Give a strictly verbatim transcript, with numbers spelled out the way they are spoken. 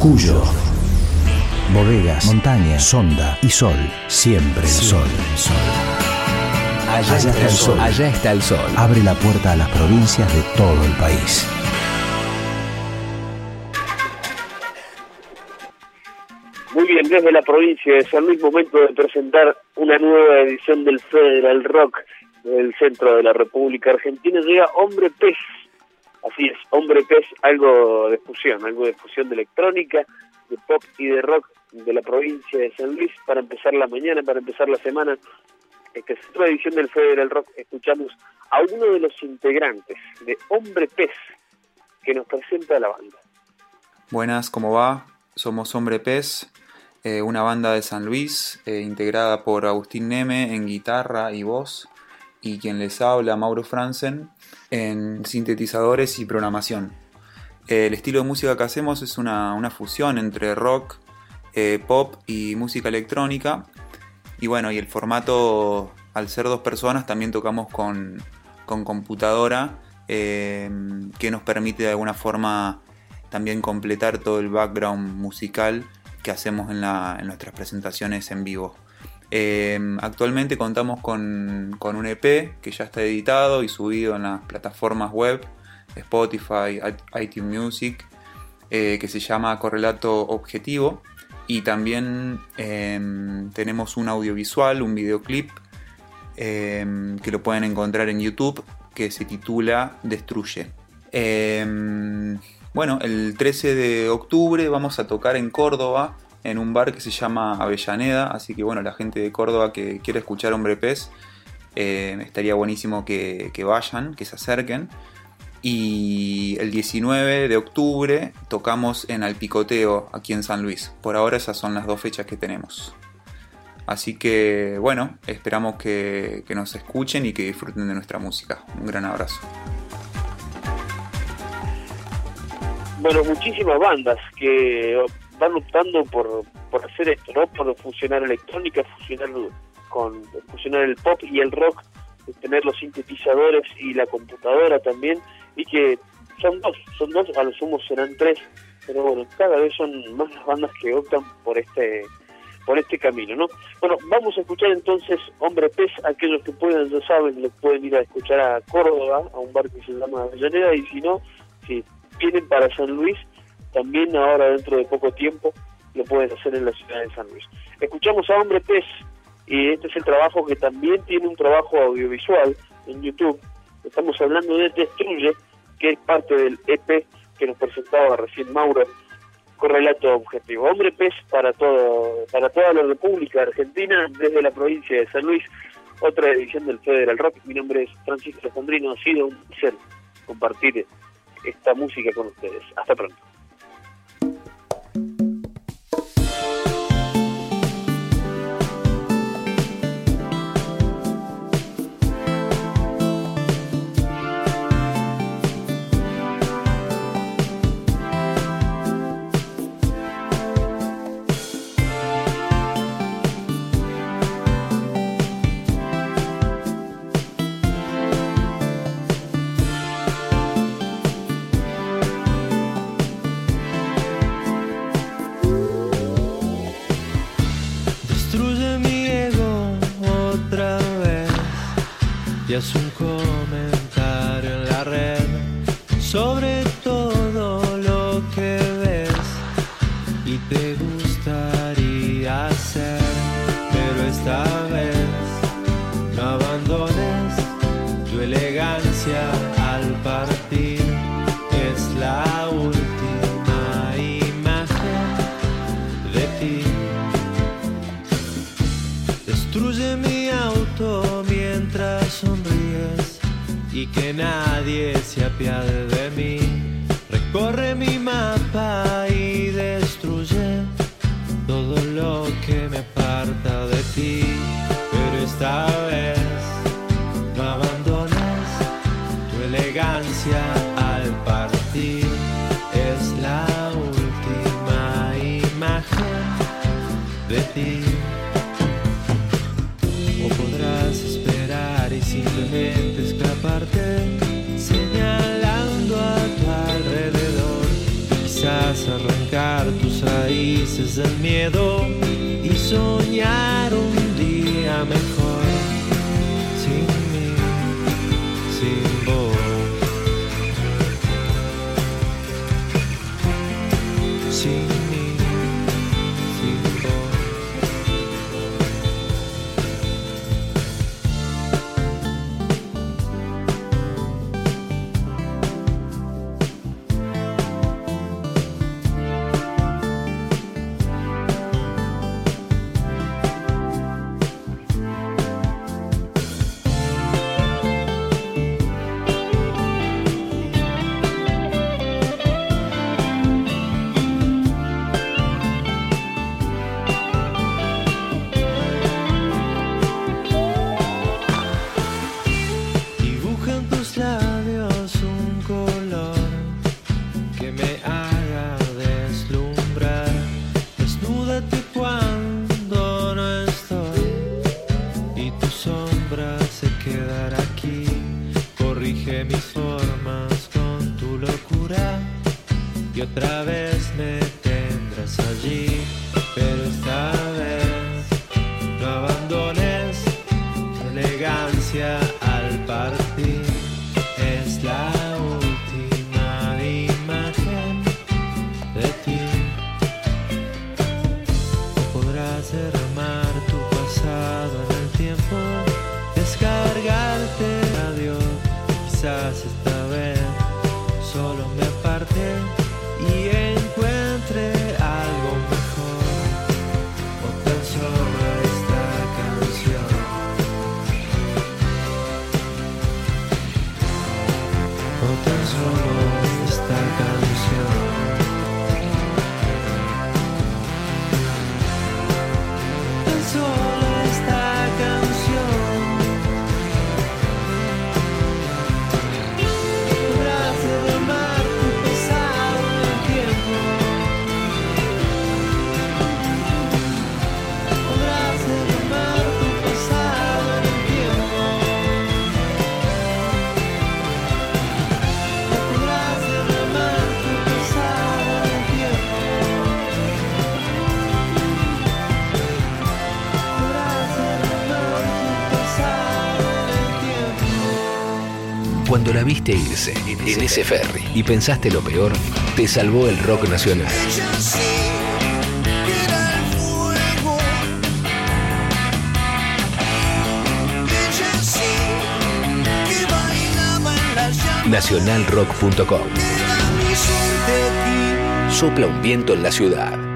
Cuyo, bodegas, montaña, sonda y sol. Siempre el sol. sol. Allá, Allá está, está el sol. sol. Allá está el sol. Abre la puerta a las provincias de todo el país. Muy bien, desde la provincia de San Luis, momento de presentar una nueva edición del Federal Rock del centro de la República Argentina. Llega Hombre Pez. Así es, Hombre Pez, algo de fusión, algo de fusión de electrónica, de pop y de rock de la provincia de San Luis, para empezar la mañana, para empezar la semana. Esta es otra edición del Federal Rock. Escuchamos a uno de los integrantes de Hombre Pez, que nos presenta a la banda. Buenas, ¿cómo va? Somos Hombre Pez, eh, una banda de San Luis, eh, integrada por Agustín Neme en guitarra y voz, y quien les habla, Mauro Franzen, en sintetizadores y programación. El estilo de música que hacemos es una, una fusión entre rock, eh, pop y música electrónica. Y bueno, y el formato, al ser dos personas, también tocamos con, con computadora, eh, que nos permite de alguna forma también completar todo el background musical que hacemos en, la, en nuestras presentaciones en vivo. Eh, actualmente contamos con, con un E P que ya está editado y subido en las plataformas web Spotify, iTunes Music, eh, que se llama Correlato Objetivo, y también eh, tenemos un audiovisual, un videoclip eh, que lo pueden encontrar en YouTube, que se titula Destruye. Eh, bueno, el trece de octubre vamos a tocar en Córdoba, en un bar que se llama Avellaneda, así que bueno, la gente de Córdoba que quiera escuchar Hombre Pez, eh, estaría buenísimo que, que vayan, que se acerquen. Y el diecinueve de octubre tocamos en Alpicoteo, aquí en San Luis. Por ahora esas son las dos fechas que tenemos. Así que bueno, esperamos que, que nos escuchen y que disfruten de nuestra música. Un gran abrazo. Bueno, muchísimas bandas que van optando por, por hacer esto, ¿no? Por fusionar electrónica, fusionar con fusionar el pop y el rock, tener los sintetizadores y la computadora también, y que son dos, son dos, a lo sumo serán tres, pero bueno, cada vez son más las bandas que optan por este, por este camino, ¿no? Bueno, vamos a escuchar entonces Hombre Pez. Aquellos que pueden, ya saben, lo pueden ir a escuchar a Córdoba, a un bar que se llama Avellaneda, y si no, si vienen para San Luis, también ahora dentro de poco tiempo lo pueden hacer en la ciudad de San Luis. Escuchamos a Hombre Pez, y este es el trabajo que también tiene un trabajo audiovisual en YouTube. Estamos hablando de Destruye, que es parte del E P que nos presentaba recién Mauro, Correlato Objetivo. Hombre Pez para todo, para toda la República Argentina, desde la provincia de San Luis, otra edición del Federal Rock. Mi nombre es Francisco Combrino, ha sido un placer compartir esta música con ustedes. Hasta pronto. Y haz un comentario en la red sobre todo lo que ves y te gustaría hacer, pero esta vez no abandones tu elegancia al partir, es la última imagen de ti. Destruye mi auto mientras sonríes y que nadie se apiade de mí. Recorre mi mapa y destruye todo lo que me aparta de ti, pero esta vez no abandones tu elegancia al partir, es la última imagen de ti. O podrás esperar y simplemente escaparte, señalando a tu alrededor, quizás arrancar tus raíces del miedo y soñar un día mejor sin mí, sin vos, sin mí, sin Cuando la viste irse en ese ferry y pensaste lo peor, te salvó el rock nacional. Nacional rock punto com. Sopla un viento en la ciudad.